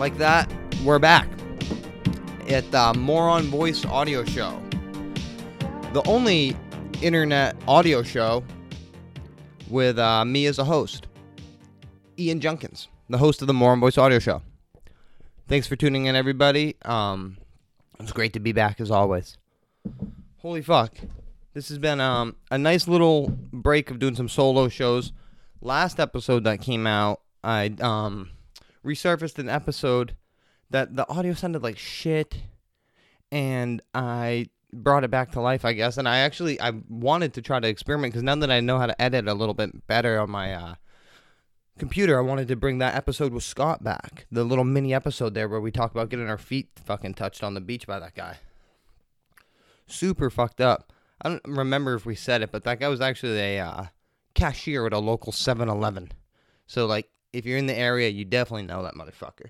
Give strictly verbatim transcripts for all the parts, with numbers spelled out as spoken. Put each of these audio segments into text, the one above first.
like that, we're back at the More On Voice Audio Show, the only internet audio show with uh, me as a host, Ian Jenkins, the host of the More On Voice Audio Show. Thanks for tuning in, everybody. Um, it's great to be back as always. Holy fuck! This has been um, a nice little break of doing some solo shows. Last episode that came out, I um, resurfaced an episode that the audio sounded like shit, and I brought it back to life, I guess. And I actually I wanted to try to experiment, because now that I know how to edit a little bit better on my uh, computer, I wanted to bring that episode with Scott back, the little mini episode there where we talk about getting our feet fucking touched on the beach by that guy. Super fucked up. I don't remember if we said it, but that guy was actually a uh, cashier at a local seven eleven. So, like, if you're in the area, you definitely know that motherfucker.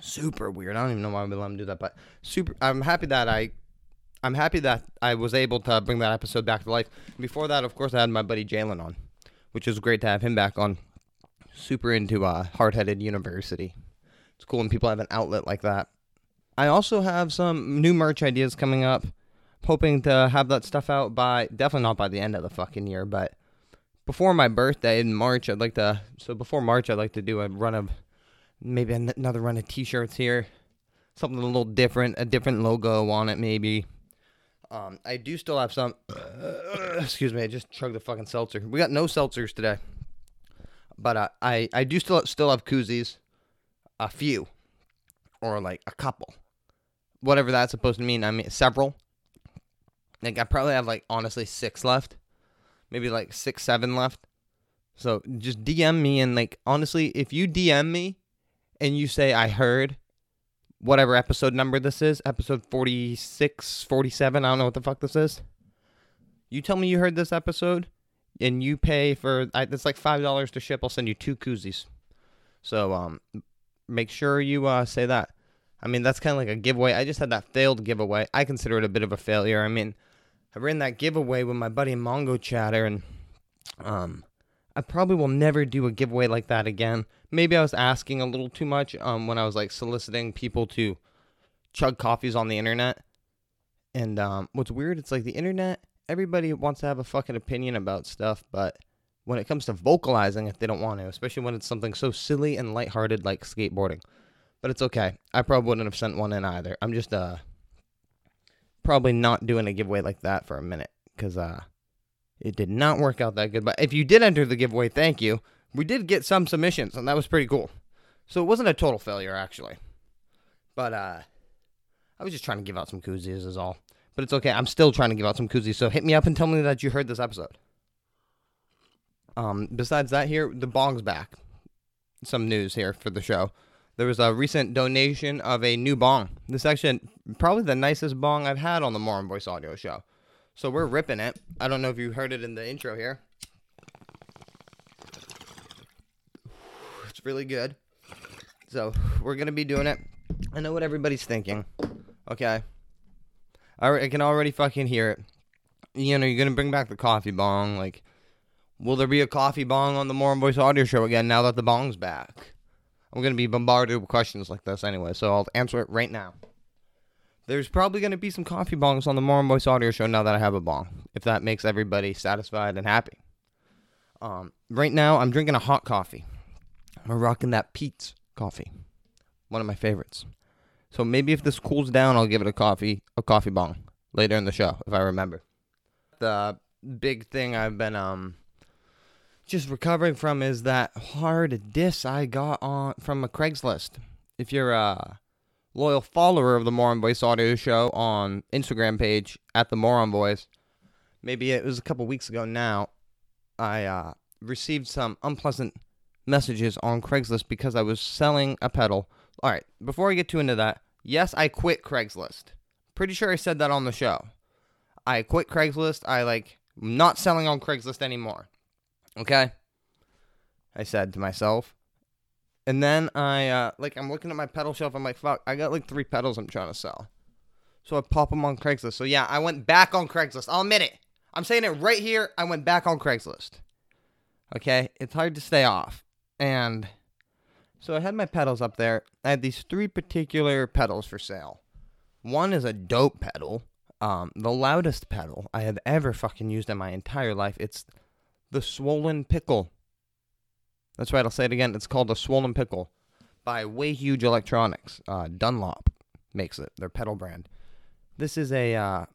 Super weird. I don't even know why we let him do that, but super. I'm happy that I, I'm happy that I was able to bring that episode back to life. Before that, of course, I had my buddy Jaylen on, which was great to have him back on. Super into uh, Hardheaded University. It's cool when people have an outlet like that. I also have some new merch ideas coming up. Hoping to have that stuff out by, definitely not by the end of the fucking year, but before my birthday in March, I'd like to, so before March, I'd like to do a run of, maybe another run of t-shirts here, something a little different, a different logo on it, maybe. Um, I do still have some, uh, excuse me, I just chugged the fucking seltzer. We got no seltzers today, but uh, I, I do still, still have koozies, a few, or like a couple, whatever that's supposed to mean. I mean, several. Like, I probably have, like, honestly, six left. Maybe, like, six, seven left. So, just D M me, and, like, honestly, if you D M me and you say I heard whatever episode number this is, episode forty-six, forty-seven, I don't know what the fuck this is. You tell me you heard this episode, and you pay for, I, it's like five dollars to ship. I'll send you two koozies. So, um, make sure you uh, say that. I mean, that's kind of like a giveaway. I just had that failed giveaway. I consider it a bit of a failure. I mean, I ran that giveaway with my buddy Mongo Chatter, and um, I probably will never do a giveaway like that again. Maybe I was asking a little too much um, when I was like soliciting people to chug coffees on the internet. And um, what's weird, it's like the internet, everybody wants to have a fucking opinion about stuff, but when it comes to vocalizing it, they don't want to, especially when it's something so silly and lighthearted like skateboarding. But it's okay. I probably wouldn't have sent one in either. I'm just uh probably not doing a giveaway like that for a minute, because uh, it did not work out that good. But if you did enter the giveaway, thank you. We did get some submissions, and that was pretty cool. So it wasn't a total failure, actually. But uh, I was just trying to give out some koozies is all. But it's okay. I'm still trying to give out some koozies, so hit me up and tell me that you heard this episode. Um. Besides that here, the bong's back. Some news here for the show. There was a recent donation of a new bong. This is actually probably the nicest bong I've had on the More On Voice Audio Show. So we're ripping it. I don't know if you heard it in the intro here. It's really good. So we're going to be doing it. I know what everybody's thinking. Okay. I can already fucking hear it. Ian, are you going to bring back the coffee bong? Like, will there be a coffee bong on the More On Voice Audio Show again now that the bong's back? I'm going to be bombarded with questions like this anyway, so I'll answer it right now. There's probably going to be some coffee bongs on the More On Voice Audio Show now that I have a bong, if that makes everybody satisfied and happy. Um, right now, I'm drinking a hot coffee. I'm rocking that Pete's coffee, one of my favorites. So maybe if this cools down, I'll give it a coffee, a coffee bong later in the show, if I remember. The big thing I've been... um. just recovering from is that hard diss I got on from a Craigslist. If you're a loyal follower of the More On Voice Audio Show on Instagram page at the More On Voice, maybe it was a couple weeks ago now, I uh, received some unpleasant messages on Craigslist because I was selling a pedal. All right, before I get too into that, yes, I quit Craigslist. Pretty sure I said that on the show. I quit Craigslist. I like not selling on Craigslist anymore. Okay, I said to myself, and then I, uh, like, I'm looking at my pedal shelf, I'm like, fuck, I got, like, three pedals I'm trying to sell, so I pop them on Craigslist. So, yeah, I went back on Craigslist, I'll admit it, I'm saying it right here, I went back on Craigslist, okay, it's hard to stay off, and So I had my pedals up there. I had these three particular pedals for sale. One is a dope pedal. Um, the loudest pedal I have ever fucking used in my entire life. It's the Swollen Pickle. That's right, I'll say it again. It's called the Swollen Pickle by Way Huge Electronics. Uh, Dunlop makes it, their pedal brand. This is a uh,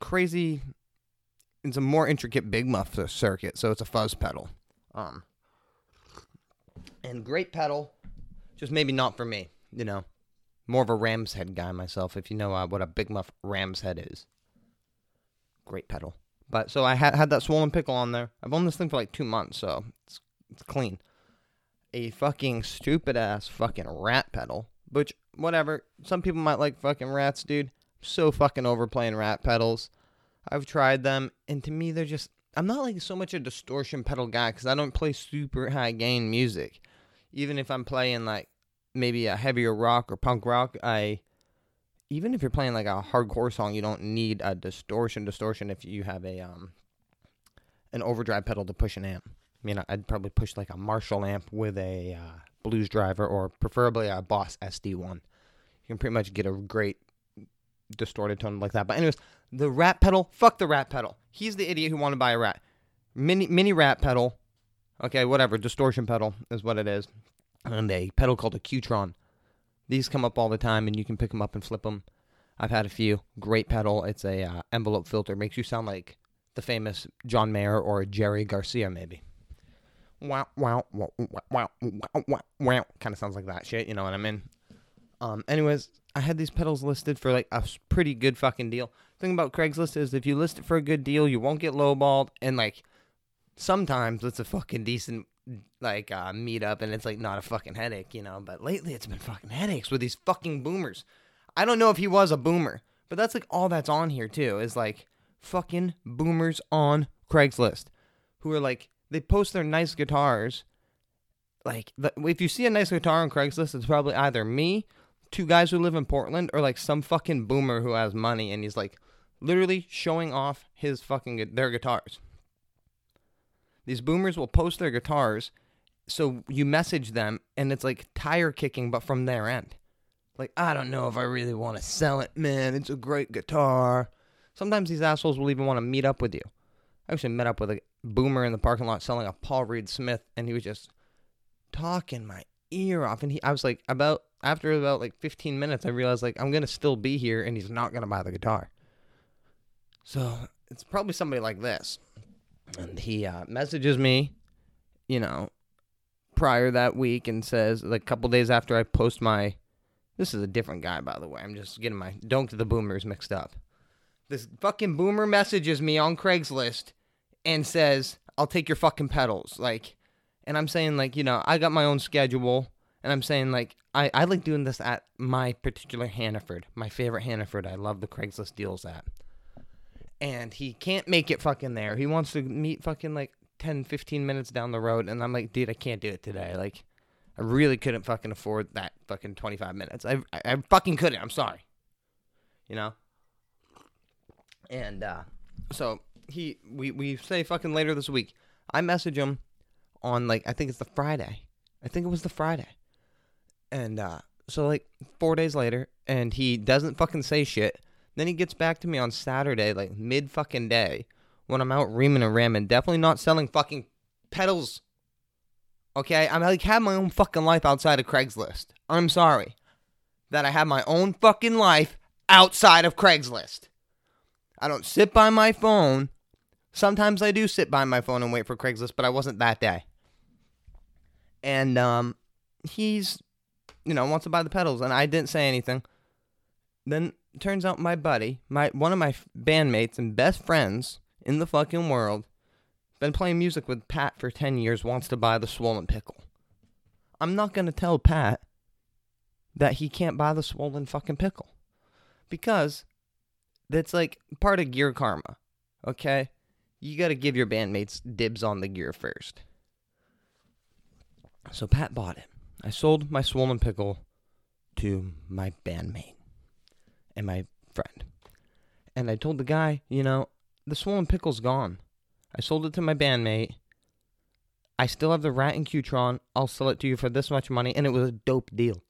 crazy... It's a more intricate Big Muff circuit, so it's a fuzz pedal. Um, and great pedal, just maybe not for me, you know. More of a Ram's Head guy myself, if you know uh, what a Big Muff Ram's Head is. Great pedal. But so I had had that Swollen Pickle on there. I've owned this thing for like two months, so it's, it's clean. A fucking stupid ass fucking Rat pedal, which whatever. Some people might like fucking Rats, dude. I'm so fucking overplaying Rat pedals. I've tried them, and to me, they're just... I'm not, like, so much a distortion pedal guy, because I don't play super high-gain music. Even if I'm playing, like, maybe a heavier rock or punk rock, I... Even if you're playing, like, a hardcore song, you don't need a distortion distortion if you have a, um... an overdrive pedal to push an amp. I mean, I'd probably push, like, a Marshall amp with a uh, Blues driver, or preferably a Boss S D one. You can pretty much get a great... distorted tone like that. But anyways, the Rat pedal, fuck the Rat pedal. He's the idiot who wanted to buy a Rat. Mini mini Rat pedal. Okay, whatever. Distortion pedal is what it is. And a pedal called a Q-Tron. These come up all the time, and you can pick them up and flip them. I've had a few. Great pedal. It's a uh, envelope filter. Makes you sound like the famous John Mayer or Jerry Garcia, maybe. Wow, wow, wow, wow, wow, wow, wow. Kind of sounds like that shit, you know what I mean? Um, anyways, I had these pedals listed for like a pretty good fucking deal. The thing about Craigslist is if you list it for a good deal, you won't get lowballed, and like sometimes it's a fucking decent like uh, meetup, and it's like not a fucking headache, you know. But lately it's been fucking headaches with these fucking boomers. I don't know if he was a boomer, but that's like all that's on here too is like fucking boomers on Craigslist who are like they post their nice guitars. Like if you see a nice guitar on Craigslist, it's probably either me, two guys who live in Portland, or like some fucking boomer who has money and he's like literally showing off his fucking their guitars. These boomers will post their guitars, so you message them and it's like tire kicking but from their end. Like, I don't know if I really want to sell it, man. It's a great guitar. Sometimes these assholes will even want to meet up with you. I actually met up with a boomer in the parking lot selling a Paul Reed Smith, and he was just talking my ear off, and he I was like about after about like fifteen minutes I realized like I'm gonna still be here and he's not gonna buy the guitar. So it's probably somebody like this. And he uh messages me, you know, prior that week and says like a couple days after I post my this is a different guy, by the way. I'm just getting my don't to the boomers mixed up. This fucking boomer messages me on Craigslist and says, I'll take your fucking pedals. Like, and I'm saying, like, you know, I got my own schedule. And I'm saying, like, I, I like doing this at my particular Hannaford. My favorite Hannaford. I love the Craigslist deals at. And he can't make it fucking there. He wants to meet fucking, like, ten, fifteen minutes down the road. And I'm like, dude, I can't do it today. Like, I really couldn't fucking afford that fucking twenty-five minutes. I, I, I fucking couldn't. I'm sorry. You know? And uh, so he we, we say fucking later this week. I message him. On, like, I think it's the Friday. I think it was the Friday. And, uh, so, like, four days later, and he doesn't fucking say shit. Then he gets back to me on Saturday, like, mid-fucking day, when I'm out reaming and ramming. Definitely not selling fucking pedals. Okay? I'm, like, have my own fucking life outside of Craigslist. I'm sorry that I have my own fucking life outside of Craigslist. I don't sit by my phone. Sometimes I do sit by my phone and wait for Craigslist, but I wasn't that day. And um, he's, you know, wants to buy the pedals, and I didn't say anything. Then it turns out my buddy, my one of my bandmates and best friends in the fucking world, been playing music with Pat for ten years, wants to buy the Swollen Pickle. I'm not going to tell Pat that he can't buy the Swollen fucking Pickle. Because that's, like, part of gear karma, okay? You got to give your bandmates dibs on the gear first. So Pat bought it. I sold my Swollen Pickle to my bandmate and my friend. And I told the guy, you know, the Swollen Pickle's gone. I sold it to my bandmate. I still have the Rat and Q-Tron. I'll sell it to you for this much money. And it was a dope deal.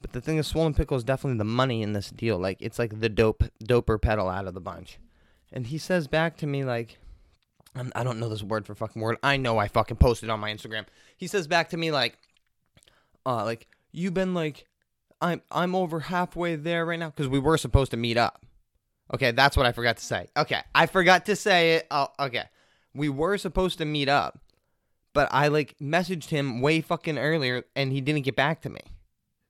But the thing is, Swollen Pickle is definitely the money in this deal. Like, it's like the dope, doper pedal out of the bunch. And he says back to me, like, I'm, I don't know this word for fucking word. I know I fucking posted on my Instagram. He says back to me, like, uh, like, you've been, like, I'm, I'm over halfway there right now. Because we were supposed to meet up. Okay, that's what I forgot to say. Okay, I forgot to say it. Oh, okay. We were supposed to meet up, but I, like, messaged him way fucking earlier, and he didn't get back to me.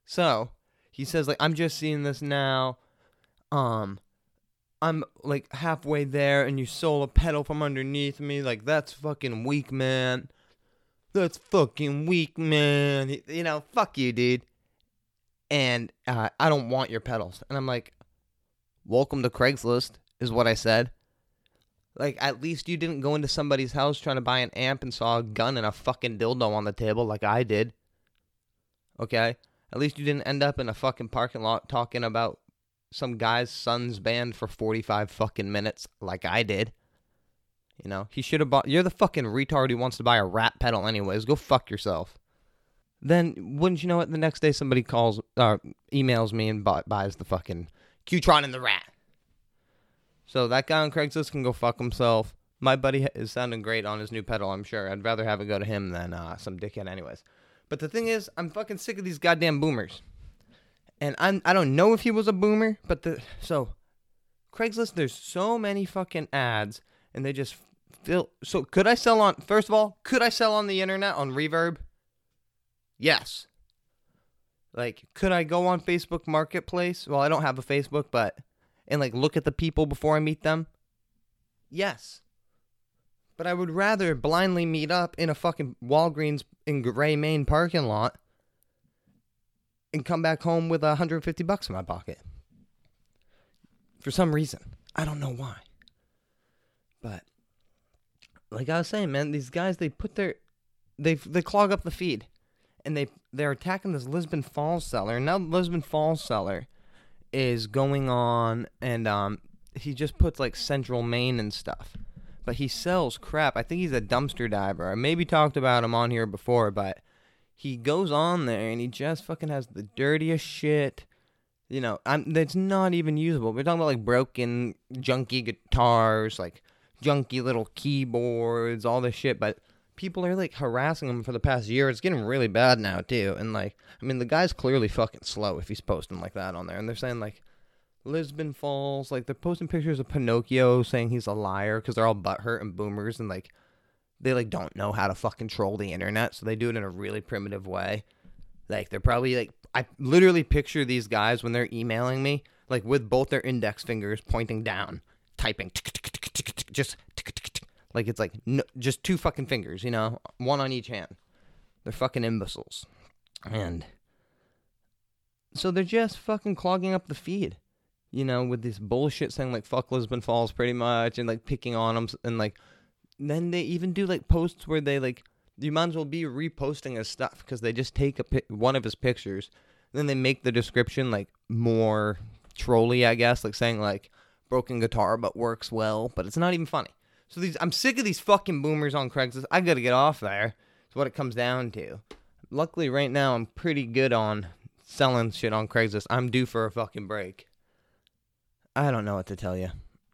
So, he says, like, I'm just seeing this now. Um, I'm, like, halfway there, and you stole a pedal from underneath me. Like, that's fucking weak, man. That's fucking weak, man. You know, fuck you, dude. And uh, I don't want your pedals. And I'm like, welcome to Craigslist, is what I said. Like, at least you didn't go into somebody's house trying to buy an amp and saw a gun and a fucking dildo on the table like I did. Okay? At least you didn't end up in a fucking parking lot talking about some guy's son's band for forty-five fucking minutes like I did. You know? He should have bought... You're the fucking retard who wants to buy a Rat pedal anyways. Go fuck yourself. Then, wouldn't you know it, the next day somebody calls... Uh, emails me and buy, buys the fucking... Q-Tron and the Rat. So that guy on Craigslist can go fuck himself. My buddy is sounding great on his new pedal, I'm sure. I'd rather have it go to him than uh, some dickhead anyways. But the thing is, I'm fucking sick of these goddamn boomers. And I'm, I don't know if he was a boomer, but the... So, Craigslist, there's so many fucking ads, and they just fill... So, could I sell on... First of all, could I sell on the internet on Reverb? Yes. Like, could I go on Facebook Marketplace? Well, I don't have a Facebook, but... And, like, look at the people before I meet them? Yes. But I would rather blindly meet up in a fucking Walgreens in Gray, Maine parking lot and come back home with one hundred fifty bucks in my pocket. For some reason. I don't know why. But, like I was saying, man, these guys, they put their... They, they clog up the feed. And they, they're attacking this Lisbon Falls seller. Now Lisbon Falls seller is going on, and um, he just puts, like, Central Maine and stuff. But he sells crap. I think he's a dumpster diver. I maybe talked about him on here before, but he goes on there, and he just fucking has the dirtiest shit. You know, I'm, that's not even usable. We're talking about, like, broken, junky guitars, like, junky little keyboards, all this shit, but... People are, like, harassing him for the past year. It's getting really bad now, too. And, like, I mean, the guy's clearly fucking slow if he's posting like that on there. And they're saying, like, Lisbon Falls. Like, they're posting pictures of Pinocchio saying he's a liar because they're all butthurt and boomers. And, like, they, like, don't know how to fucking troll the internet. So they do it in a really primitive way. Like, they're probably, like, I literally picture these guys when they're emailing me, like, with both their index fingers pointing down, typing, just... Like, it's like, no, just two fucking fingers, you know? One on each hand. They're fucking imbeciles. And so they're just fucking clogging up the feed, you know, with this bullshit saying, like, fuck Lisbon Falls pretty much, and, like, picking on them. And, like, then they even do, like, posts where they, like, you might as well be reposting his stuff because they just take a pi- one of his pictures. Then they make the description, like, more trolly, I guess, like, saying, like, broken guitar but works well. But it's not even funny. So these, I'm sick of these fucking boomers on Craigslist. I gotta get off there. That's what it comes down to. Luckily, right now, I'm pretty good on selling shit on Craigslist. I'm due for a fucking break. I don't know what to tell you.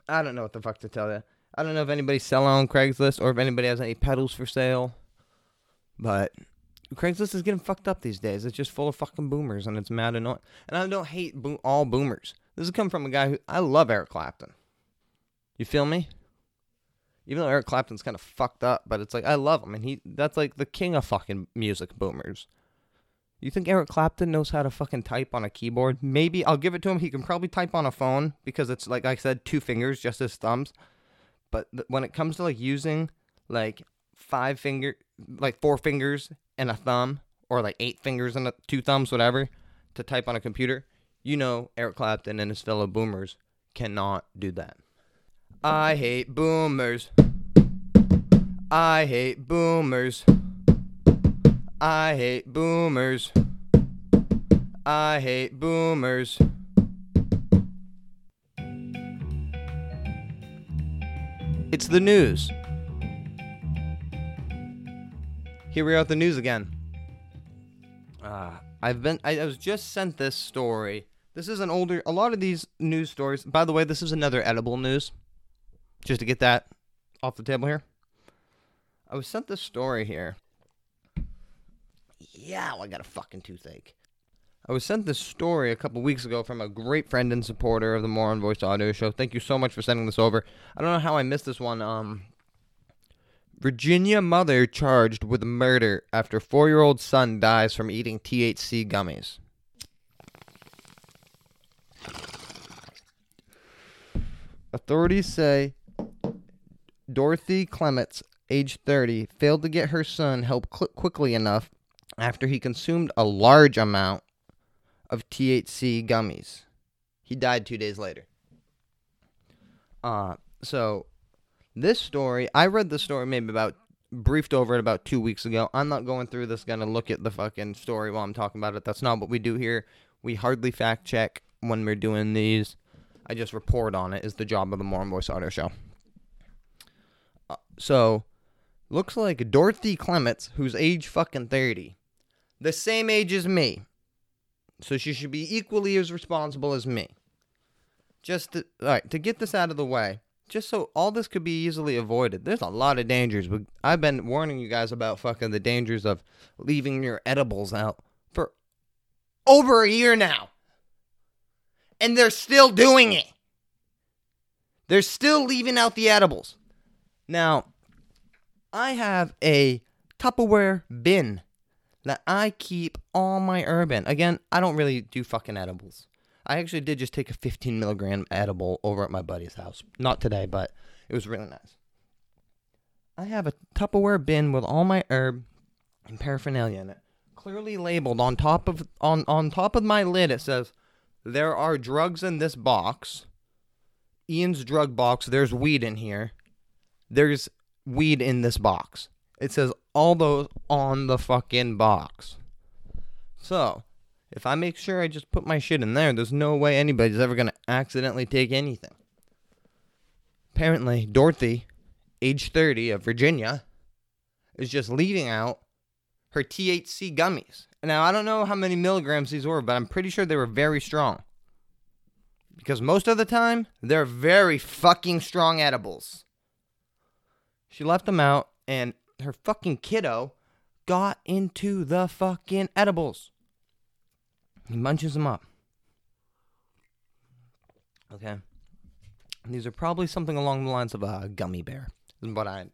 I don't know what the fuck to tell you. I don't know if anybody's selling on Craigslist or if anybody has any pedals for sale. But Craigslist is getting fucked up these days. It's just full of fucking boomers, and it's mad annoying. And I don't hate bo- all boomers. This is coming from a guy who... I love Eric Clapton. You feel me? Even though Eric Clapton's kind of fucked up, but it's like, I love him, and he that's like the king of fucking music boomers. You think Eric Clapton knows how to fucking type on a keyboard? Maybe, I'll give it to him, he can probably type on a phone, because it's, like I said, two fingers, just his thumbs, but th- when it comes to, like, using, like, five finger, like, four fingers and a thumb, or, like, eight fingers and a, two thumbs, whatever, to type on a computer, you know Eric Clapton and his fellow boomers cannot do that. I hate boomers. I hate boomers. I hate boomers. I hate boomers. It's the news. here we are at the news again. Uh, I've been, I, I was just sent this story. This is an older, a lot of these news stories. By the way, this is another Edible News, just to get that off the table here. I was sent this story here. Yeah, I got a fucking toothache. I was sent this story a couple weeks ago from a great friend and supporter of the More On Voice Audio Show. Thank you so much for sending this over. I don't know how I missed this one. Um, Virginia mother charged with murder after four-year-old son dies from eating T H C gummies. Authorities say Dorothy Clements, age thirty, failed to get her son help cl- quickly enough after he consumed a large amount of T H C gummies. He died two days later. Uh, so, this story, I read this story maybe about, briefed over it about two weeks ago. I'm not going through this, gonna look at the fucking story while I'm talking about it. That's not what we do here. We hardly fact check when we're doing these. I just report on it, is the job of the More On Voice Audio Show. Uh, so, looks like Dorothy Clements, who's age fucking thirty, the same age as me, so she should be equally as responsible as me. Just to, all right, to get this out of the way, just so all this could be easily avoided. There's a lot of dangers. I've been warning you guys about fucking the dangers of leaving your edibles out for over a year now. And they're still doing it. They're still leaving out the edibles. Now, I have a Tupperware bin that I keep all my herb in. Again, I don't really do fucking edibles. I actually did just take a fifteen milligram edible over at my buddy's house. Not today, but it was really nice. I have a Tupperware bin with all my herb and paraphernalia in it. Clearly labeled on top of on, on top of my lid, it says, there are drugs in this box. Ian's drug box. There's weed in here. There's weed in this box. It says all those on the fucking box. So, if I make sure I just put my shit in there, there's no way anybody's ever going to accidentally take anything. Apparently, Dorothy, age thirty, of Virginia, is just leaving out her T H C gummies. Now, I don't know how many milligrams these were, but I'm pretty sure they were very strong. Because most of the time, they're very fucking strong edibles. She left them out, and her fucking kiddo got into the fucking edibles. He munches them up. Okay. These are probably something along the lines of a gummy bear. This is what I,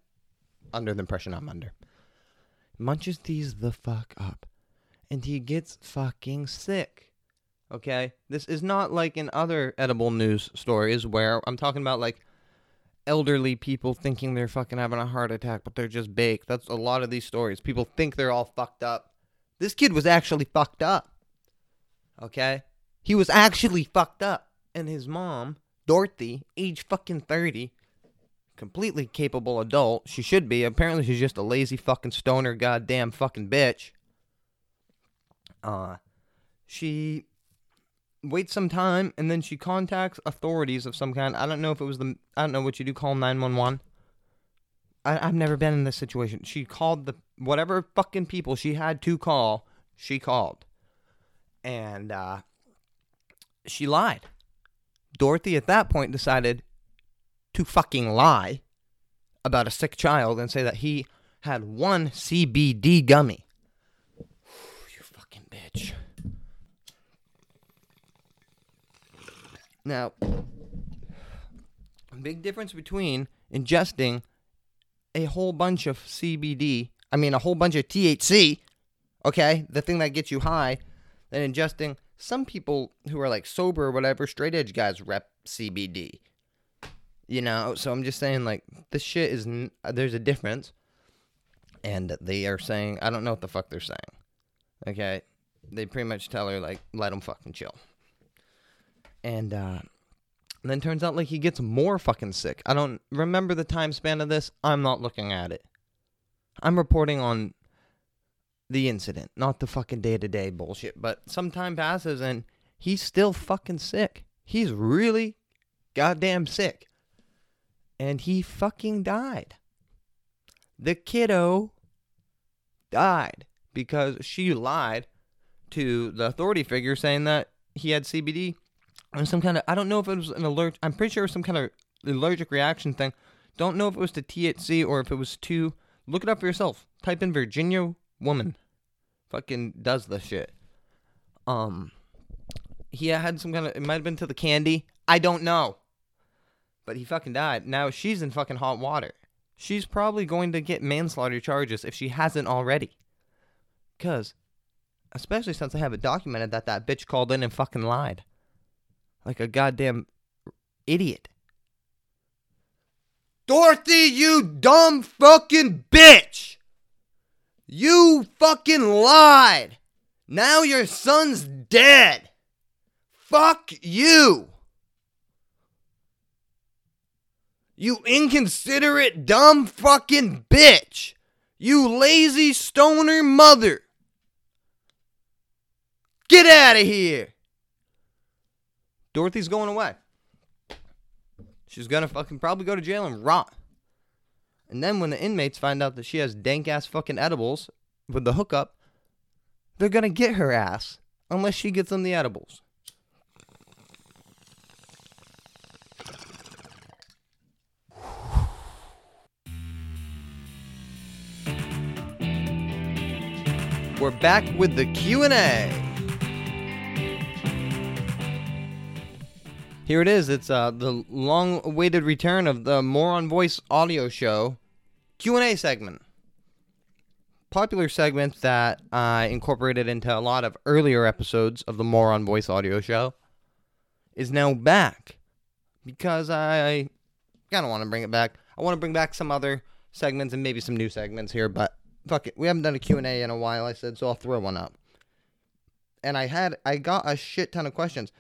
under the impression I'm under. Munches these the fuck up. And he gets fucking sick. Okay? This is not like in other edible news stories where I'm talking about like elderly people thinking they're fucking having a heart attack, but they're just baked. That's a lot of these stories. People think they're all fucked up. This kid was actually fucked up. Okay? He was actually fucked up. And his mom, Dorothy, age fucking thirty, completely capable adult. She should be. Apparently she's just a lazy fucking stoner goddamn fucking bitch. Uh, she waits some time, and then she contacts authorities of some kind. I don't know if it was the, I don't know what you do, call nine one one. I, I've never been in this situation. She called the, whatever fucking people she had to call, she called. And, uh, she lied. Dorothy, at that point, decided to fucking lie about a sick child and say that he had one C B D gummy. Bitch. Now, a big difference between ingesting a whole bunch of C B D, I mean a whole bunch of T H C, okay, the thing that gets you high, than ingesting some people who are like sober or whatever, straight edge guys rep C B D. You know, so I'm just saying like this shit is, n- there's a difference. And they are saying, I don't know what the fuck they're saying. Okay? They pretty much tell her, like, let him fucking chill. And, uh, and then turns out, like, he gets more fucking sick. I don't remember the time span of this. I'm not looking at it. I'm reporting on the incident, not the fucking day-to-day bullshit. But some time passes, and he's still fucking sick. He's really goddamn sick. And he fucking died. The kiddo died because she lied to the authority figure saying that he had C B D and some kind of, I don't know if it was an allergic, I'm pretty sure it was some kind of allergic reaction thing. Don't know if it was to T H C or if it was to, look it up for yourself. Type in Virginia woman. Fucking does the shit. Um, he had some kind of, it might have been to the candy. I don't know. But he fucking died. Now she's in fucking hot water. She's probably going to get manslaughter charges if she hasn't already. Because, especially since I have it documented that that bitch called in and fucking lied. Like a goddamn idiot. Dorothy, you dumb fucking bitch! You fucking lied! Now your son's dead! Fuck you! You inconsiderate, dumb fucking bitch. You lazy stoner mother. Get out of here. Dorothy's going away. She's gonna fucking probably go to jail and rot. And then when the inmates find out that she has dank-ass fucking edibles with the hookup, they're gonna get her ass unless she gets them the edibles. We're back with the Q and A. Here it is. It's uh, the long-awaited return of the More On Voice Audio Show Q and A segment. Popular segment that I uh, incorporated into a lot of earlier episodes of the More On Voice Audio Show is now back because I kind of want to bring it back. I want to bring back some other segments and maybe some new segments here, but fuck it, we haven't done a Q and A in a while, I said, so I'll throw one up. And I had, I got a shit ton of questions,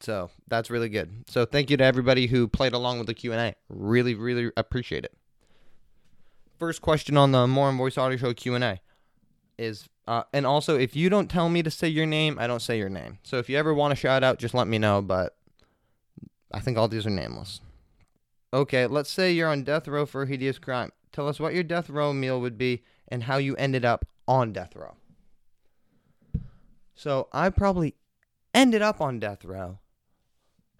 so that's really good. So thank you to everybody who played along with the Q and A. Really, really appreciate it. First question on the More On Voice Audio Show Q and A is, uh, and also, if you don't tell me to say your name, I don't say your name. So if you ever want a shout out, just let me know, but I think all these are nameless. Okay, let's say you're on death row for a hideous crime. Tell us what your death row meal would be and how you ended up on death row. So I probably ended up on death row.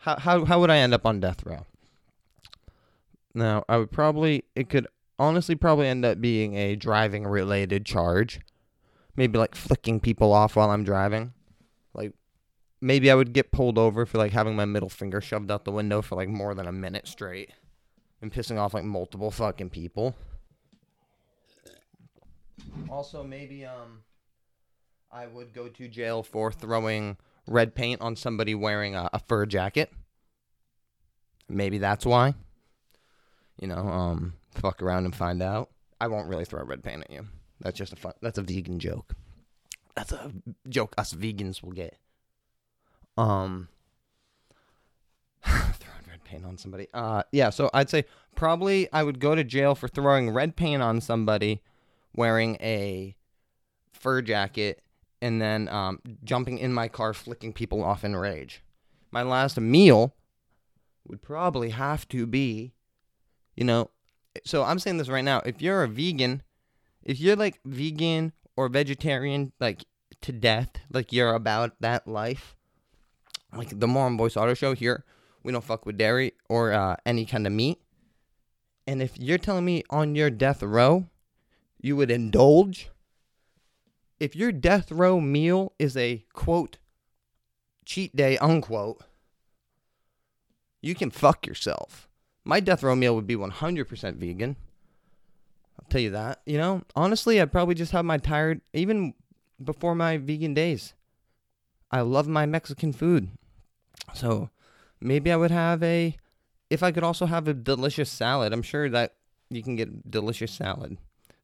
How how how would I end up on death row? Now, I would probably, it could honestly probably end up being a driving related charge. Maybe like flicking people off while I'm driving. Like maybe I would get pulled over for like having my middle finger shoved out the window for like more than a minute straight. And pissing off like multiple fucking people. Also, maybe um, I would go to jail for throwing red paint on somebody wearing a, a fur jacket. Maybe that's why. You know, um, fuck around and find out. I won't really throw red paint at you. That's just a fun, that's a vegan joke. That's a joke us vegans will get. Um, throwing red paint on somebody. Uh, yeah. So I'd say probably I would go to jail for throwing red paint on somebody wearing a fur jacket, and then um, jumping in my car, flicking people off in rage. My last meal would probably have to be, you know, so I'm saying this right now. If you're a vegan, if you're like vegan or vegetarian, like to death, like you're about that life, like the More On Voice Auto Show here, we don't fuck with dairy or uh, any kind of meat. And if you're telling me on your death row, you would indulge. If your death row meal is a, quote, cheat day, unquote, you can fuck yourself. My death row meal would be one hundred percent vegan. I'll tell you that. You know, honestly, I'd probably just have my tired, even before my vegan days. I love my Mexican food. So maybe I would have a, if I could also have a delicious salad. I'm sure that you can get delicious salad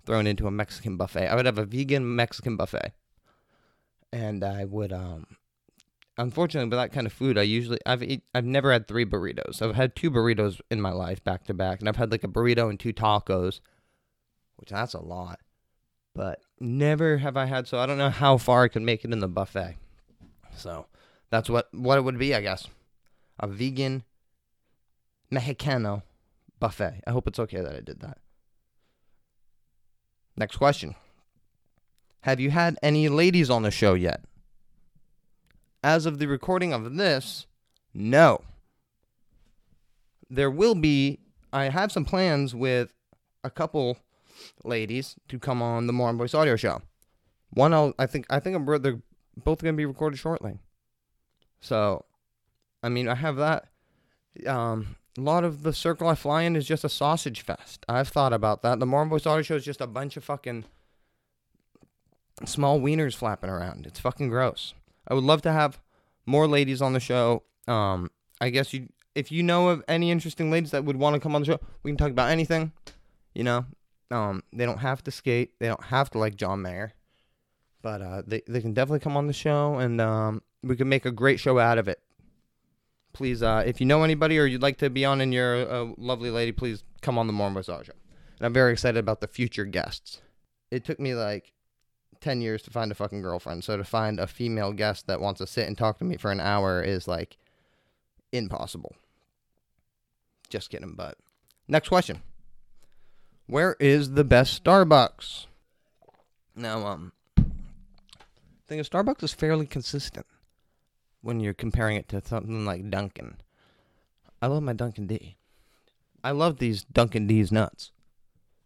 thrown into a Mexican buffet. I would have a vegan Mexican buffet. And I would, um... unfortunately, with that kind of food, I usually... I've eat, I've never had three burritos. I've had two burritos in my life, back-to-back. And I've had, like, a burrito and two tacos. Which, that's a lot. But never have I had... So, I don't know how far I could make it in the buffet. So, that's what, what it would be, I guess. A vegan Mexicano buffet. I hope it's okay that I did that. Next question. Have you had any ladies on the show yet? As of the recording of this, no. There will be, I have some plans with a couple ladies to come on the More On Voice Audio Show. One, I'll, I think, I think I'm, they're both going to be recorded shortly. So, I mean, I have that. Um, a lot of the circle I fly in is just a sausage fest. I've thought about that. The More On Voice Audio Show is just a bunch of fucking small wieners flapping around. It's fucking gross. I would love to have more ladies on the show. Um, I guess you, if you know of any interesting ladies that would want to come on the show, we can talk about anything. You know, um, they don't have to skate. They don't have to like John Mayer. But uh, they, they can definitely come on the show, and um, we can make a great show out of it. Please, uh, if you know anybody or you'd like to be on and you're a lovely lady, please come on the More On Voice Audio Show. And I'm very excited about the future guests. It took me like ten years to find a fucking girlfriend. So to find a female guest that wants to sit and talk to me for an hour is like impossible. Just kidding, but. Next question. Where is the best Starbucks? Now, um. I think a Starbucks is fairly consistent when you're comparing it to something like Dunkin'. I love my Dunkin' D. I love these Dunkin' D's nuts.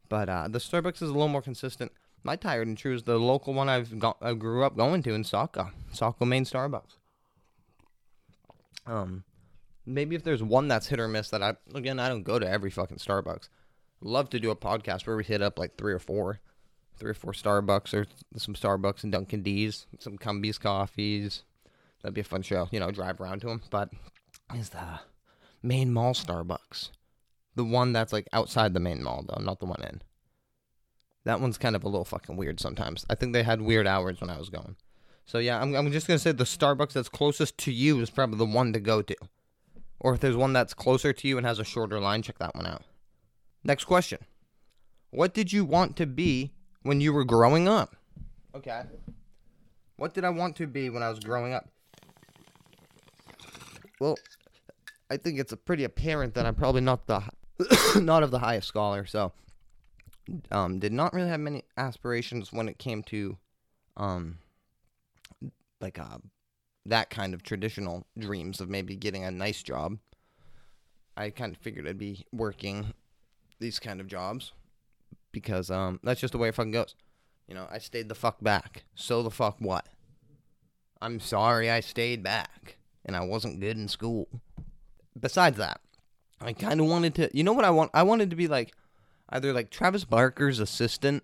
But uh, the Starbucks is a little more consistent. My tired and true is the local one I've got, I grew up going to in Saco. Saco, Maine Starbucks. Um, maybe if there's one that's hit or miss that I... Again, I don't go to every fucking Starbucks. Love to do a podcast where we hit up like three or four. Three or four Starbucks, or some Starbucks and Dunkin' D's, some Cumbies coffees. That'd be a fun show, you know, drive around to them. But is the main mall Starbucks the one that's like outside the main mall though, not the one in? That one's kind of a little fucking weird sometimes. I think they had weird hours when I was going. So yeah, I'm I'm just gonna say the Starbucks that's closest to you is probably the one to go to. Or if there's one that's closer to you and has a shorter line, check that one out. Next question: what did you want to be when you were growing up? Okay. What did I want to be when I was growing up? Well, I think it's pretty apparent that I'm probably not the not of the highest scholar, so um, did not really have many aspirations when it came to um, like uh, that kind of traditional dreams of maybe getting a nice job. I kind of figured I'd be working these kind of jobs. Because um, that's just the way it fucking goes. You know, I stayed the fuck back. So the fuck what? I'm sorry I stayed back. And I wasn't good in school. Besides that, I kind of wanted to... You know what I want? I wanted to be like... Either like Travis Barker's assistant.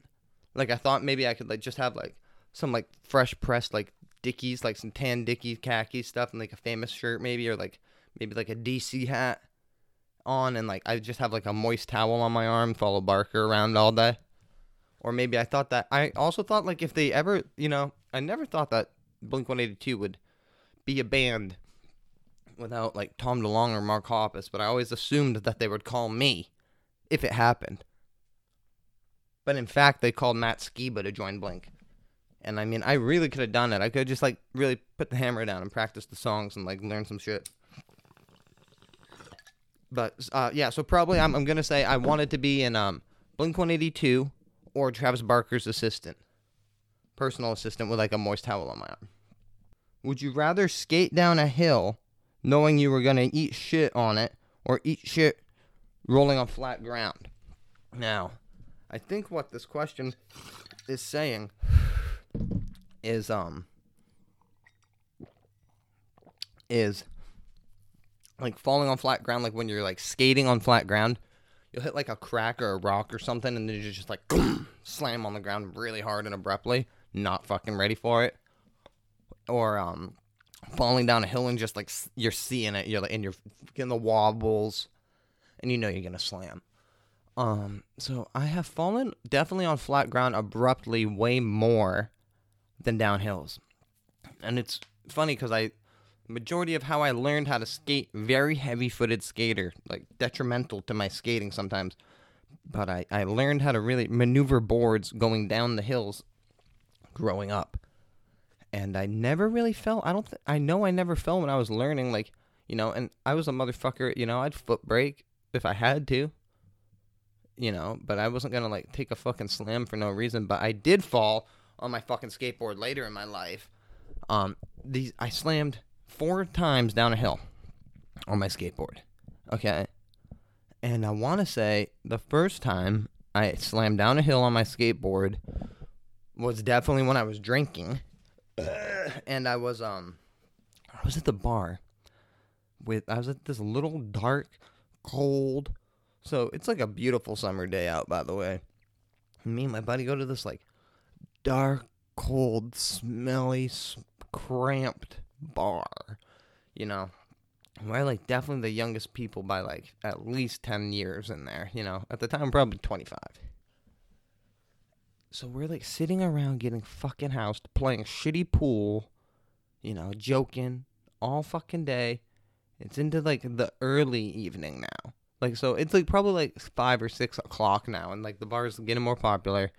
Like I thought maybe I could like just have like... Some like fresh pressed like Dickies. Like some tan Dickies, khaki stuff. And like a famous shirt maybe. Or like maybe like a D C hat on, and like I just have like a moist towel on my arm, follow Barker around all day. Or maybe I thought that I also thought like if they ever, you know, I never thought that Blink one eighty-two would be a band without like Tom DeLonge or Mark Hoppus, but I always assumed that they would call me if it happened. But in fact, they called Matt Skiba to join Blink. And I mean, I really could have done it. I could have just like really put the hammer down and practice the songs and like learn some shit. But, uh, yeah, so probably I'm, I'm going to say I wanted to be in um, Blink one eighty-two or Travis Barker's assistant. Personal assistant with, like, a moist towel on my arm. Would you rather skate down a hill knowing you were going to eat shit on it or eat shit rolling on flat ground? Now, I think what this question is saying is, um, is... like falling on flat ground, like when you're like skating on flat ground, you'll hit like a crack or a rock or something, and then you just like slam on the ground really hard and abruptly, not fucking ready for it. Or um, falling down a hill and just like you're seeing it, you're like, and you're getting the wobbles, and you know you're gonna slam. Um, so I have fallen definitely on flat ground abruptly way more than down hills, and it's funny because I. Majority of how I learned how to skate, very heavy-footed skater, like detrimental to my skating sometimes. But I, I learned how to really maneuver boards going down the hills growing up. And I never really fell. I don't th- I know I never fell when I was learning, like, you know, and I was a motherfucker, you know, I'd foot brake if I had to, you know, but I wasn't going to like take a fucking slam for no reason. But I did fall on my fucking skateboard later in my life. Um, these I slammed four times down a hill on my skateboard. Okay. And I want to say the first time I slammed down a hill on my skateboard was definitely when I was drinking. And I was, um, I was at the bar with, I was at this little dark, cold, so it's like a beautiful summer day out, by the way. Me and my buddy go to this, like, dark, cold, smelly, cramped bar, you know. We're, like, definitely the youngest people by, like, at least ten years in there, you know. At the time, probably twenty-five. So we're, like, sitting around getting fucking housed, playing shitty pool, you know, joking all fucking day. It's into, like, the early evening now. Like, so it's, like, probably, like, five or six o'clock now, and, like, the bar's getting more popular.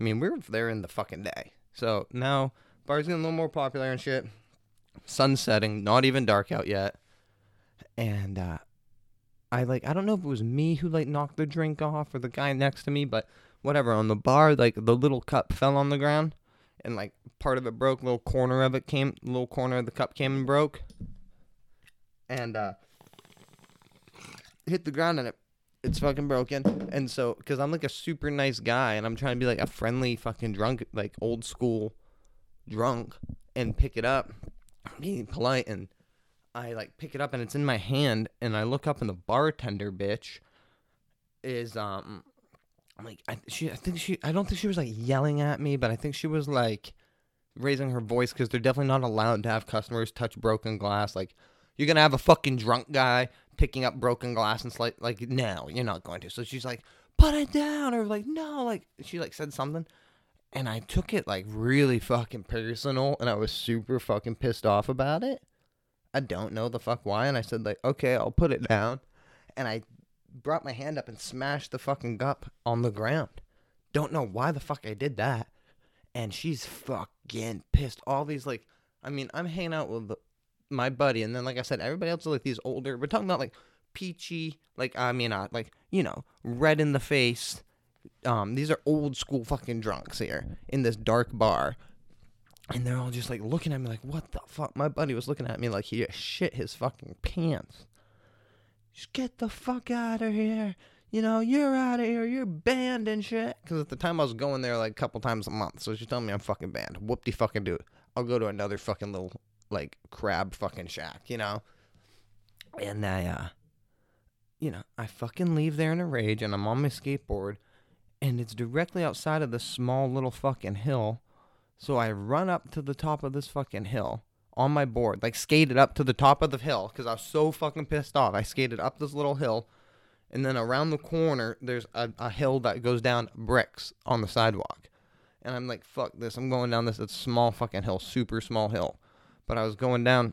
I mean, we were there in the fucking day. So now, bar's getting a little more popular and shit. Sun's setting, not even dark out yet. And, uh, I, like, I don't know if it was me who, like, knocked the drink off or the guy next to me, but... whatever, on the bar, like, the little cup fell on the ground, and, like, part of it broke, little corner of it came, little corner of the cup came and broke, and, uh, hit the ground, and it, it's fucking broken, and so, because I'm, like, a super nice guy, and I'm trying to be, like, a friendly fucking drunk, like, old school drunk, and pick it up, I'm being polite, and I, like, pick it up, and it's in my hand, and I look up, and the bartender bitch is, um... I'm like, I, she, I think she, I don't think she was, like, yelling at me, but I think she was, like, raising her voice, because they're definitely not allowed to have customers touch broken glass. Like, you're going to have a fucking drunk guy picking up broken glass and, slight, like, no, you're not going to. So she's like, put it down, or, like, no, like, she, like, said something, and I took it, like, really fucking personal, and I was super fucking pissed off about it. I don't know the fuck why, and I said, like, okay, I'll put it down, and I... brought my hand up and smashed the fucking cup on the ground. Don't know why the fuck I did that. And she's fucking pissed. All these, like, I mean, I'm hanging out with the, my buddy, and then, like I said, everybody else is, like, these older, we're talking about, like, peachy, like, I mean, uh, like, you know, red in the face. Um, these are old school fucking drunks here in this dark bar. And they're all just, like, looking at me like, what the fuck? My buddy was looking at me like he just shit his fucking pants. Just get the fuck out of here. You know, you're out of here. You're banned and shit. Because at the time I was going there like a couple times a month. So she's telling me I'm fucking banned. Whoop-de fucking do it. I'll go to another fucking little, like, crab fucking shack, you know? And I, uh, you know, I fucking leave there in a rage. And I'm on my skateboard. And it's directly outside of this small little fucking hill. So I run up to the top of this fucking hill. On my board, like, skated up to the top of the hill, because I was so fucking pissed off. I skated up this little hill, and then around the corner, there's a, a hill that goes down bricks on the sidewalk, and I'm like, fuck this, I'm going down this, it's a small fucking hill, super small hill, but I was going down,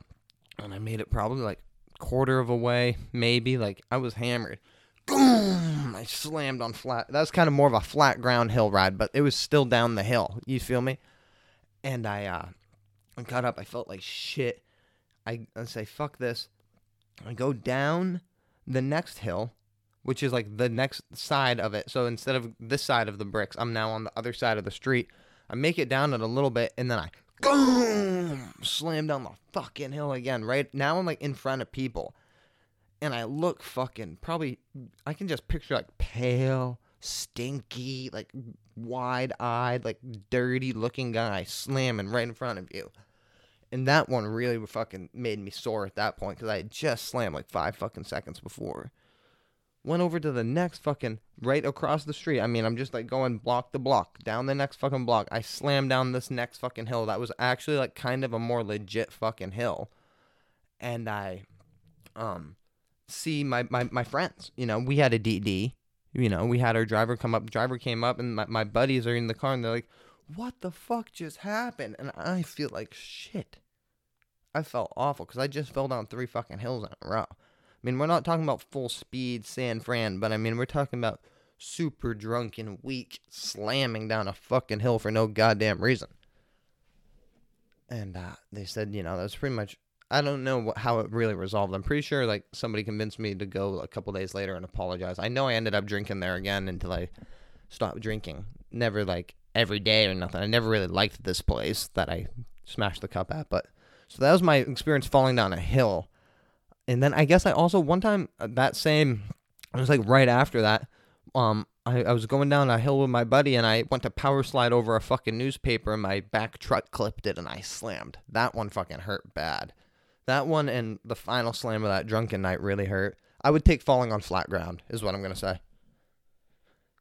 and I made it probably, like, quarter of a way, maybe, like, I was hammered, boom, I slammed on flat, that was kind of more of a flat ground hill ride, but it was still down the hill, you feel me, and I, uh, I got up, I felt like shit, I, I say, fuck this, I go down the next hill, which is like the next side of it, so instead of this side of the bricks, I'm now on the other side of the street, I make it down it a little bit, and then I, boom, slam down the fucking hill again, right, now I'm like in front of people, and I look fucking, probably, I can just picture like pale, stinky, like wide-eyed, like dirty-looking guy slamming right in front of you. And that one really fucking made me sore at that point, because I had just slammed like five fucking seconds before. Went over to the next fucking, right across the street. I mean, I'm just like going block to block, down the next fucking block. I slammed down this next fucking hill that was actually like kind of a more legit fucking hill. And I, um, see my, my, my friends, you know, we had a D D. You know, we had our driver come up. Driver came up, and my, my buddies are in the car, and they're like, what the fuck just happened? And I feel like shit. I felt awful, because I just fell down three fucking hills in a row. I mean, we're not talking about full speed San Fran, but I mean, we're talking about super drunk and weak, slamming down a fucking hill for no goddamn reason. And uh, they said, you know, that's pretty much, I don't know what, how it really resolved. I'm pretty sure, like, somebody convinced me to go a couple days later and apologize. I know I ended up drinking there again until I stopped drinking. Never, like, every day or nothing. I never really liked this place that I smashed the cup at. But so that was my experience falling down a hill. And then I guess I also one time that same, it was like right after that, um, I, I was going down a hill with my buddy and I went to power slide over a fucking newspaper and my back truck clipped it and I slammed. That one fucking hurt bad. That one and the final slam of that drunken night really hurt. I would take falling on flat ground is what I'm going to say.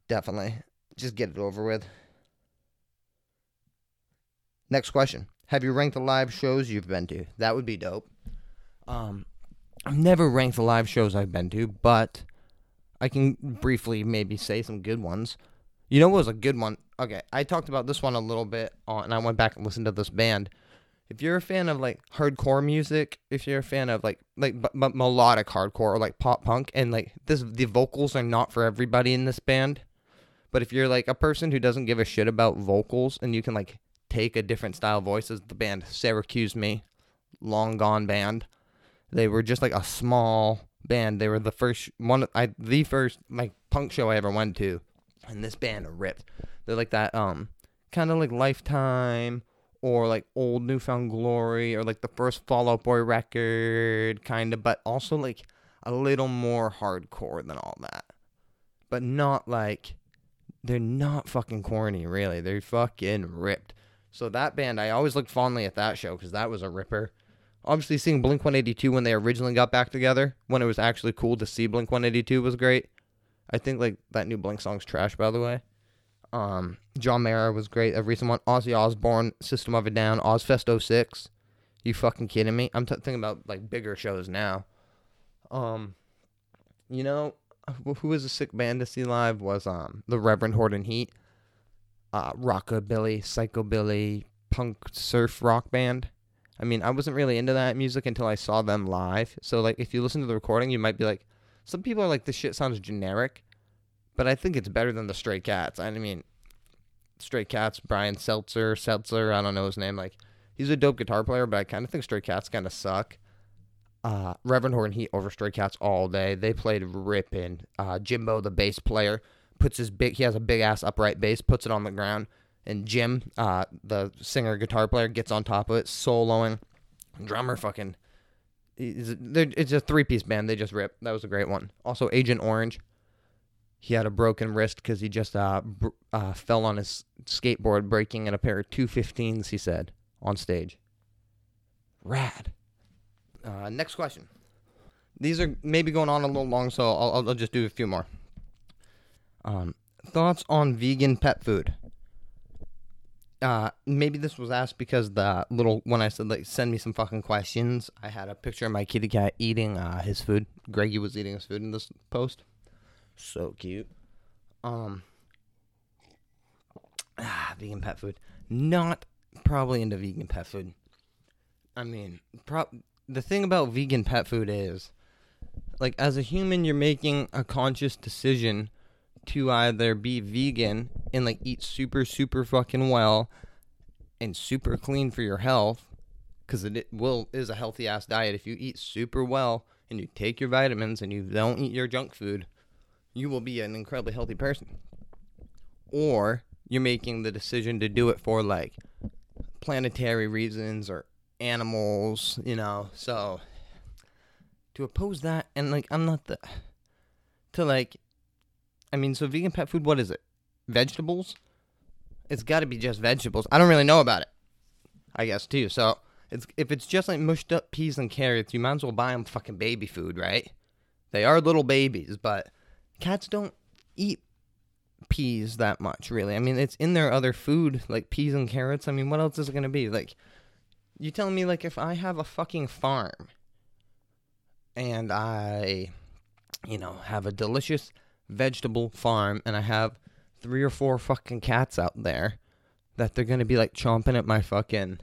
Definitely. Just get it over with. Next question. Have you ranked the live shows you've been to? That would be dope. Um, I've never ranked the live shows I've been to, but I can briefly maybe say some good ones. You know what was a good one? Okay, I talked about this one a little bit, on, and I went back and listened to this band. If you're a fan of, like, hardcore music, if you're a fan of, like, like b- b- melodic hardcore or, like, pop punk, and, like, this the vocals are not for everybody in this band, but if you're, like, a person who doesn't give a shit about vocals and you can, like, take a different style of voices, the band Syracuse Me, long gone band, they were just, like, a small band. They were the first one, I the first, like, punk show I ever went to, and this band ripped. They're, like, that, um, kind of, like, Lifetime, or like old New Found Glory, or like the first Fall Out Boy record, kind of, but also like a little more hardcore than all that. But not like, they're not fucking corny, really. They're fucking ripped. So that band, I always looked fondly at that show, because that was a ripper. Obviously seeing Blink one eighty-two when they originally got back together, when it was actually cool to see Blink one eighty-two was great. I think like that new Blink song's trash, by the way. Um, John Mayer was great. A recent one, Ozzy Osbourne, System of a Down, Ozfest oh six. You fucking kidding me? I'm t- thinking about like bigger shows now. Um, you know, who was a sick band to see live was um the Reverend Horton Heat, uh, rockabilly, psychobilly, punk surf rock band. I mean, I wasn't really into that music until I saw them live. So like, if you listen to the recording, you might be like, some people are like, this shit sounds generic. But I think it's better than the Stray Cats. I mean, Stray Cats, Brian Seltzer, Seltzer, I don't know his name. Like, he's a dope guitar player, but I kind of think Stray Cats kind of suck. Uh, Reverend Horton Heat over Stray Cats all day. They played ripping. Uh, Jimbo, the bass player, puts his big, he has a big-ass upright bass, puts it on the ground. And Jim, uh, the singer guitar player, gets on top of it, soloing. Drummer fucking, it's a three-piece band. They just rip. That was a great one. Also, Agent Orange. He had a broken wrist because he just uh, br- uh, fell on his skateboard, breaking in a pair of two fifteens, he said, on stage. Rad. Uh, next question. These are maybe going on a little long, so I'll, I'll just do a few more. Um, thoughts on vegan pet food? Uh, maybe this was asked because the little, when I said, like, send me some fucking questions, I had a picture of my kitty cat eating uh, his food. Greggy was eating his food in this post. So cute. Um, ah, vegan pet food. Not probably into vegan pet food. I mean, pro- the thing about vegan pet food is, like, as a human, you're making a conscious decision to either be vegan and, like, eat super, super fucking well and super clean for your health, because it will is a healthy-ass diet. If you eat super well and you take your vitamins and you don't eat your junk food, you will be an incredibly healthy person. Or you're making the decision to do it for, like, planetary reasons or animals, you know. So, to oppose that, and, like, I'm not the... To, like... I mean, so vegan pet food, what is it? Vegetables? It's got to be just vegetables. I don't really know about it, I guess, too. So, it's if it's just, like, mushed up peas and carrots, you might as well buy them fucking baby food, right? They are little babies, but... Cats don't eat peas that much, really. I mean, it's in their other food, like peas and carrots. I mean, what else is it going to be? Like, you telling me, like, if I have a fucking farm and I, you know, have a delicious vegetable farm and I have three or four fucking cats out there, that they're going to be, like, chomping at my fucking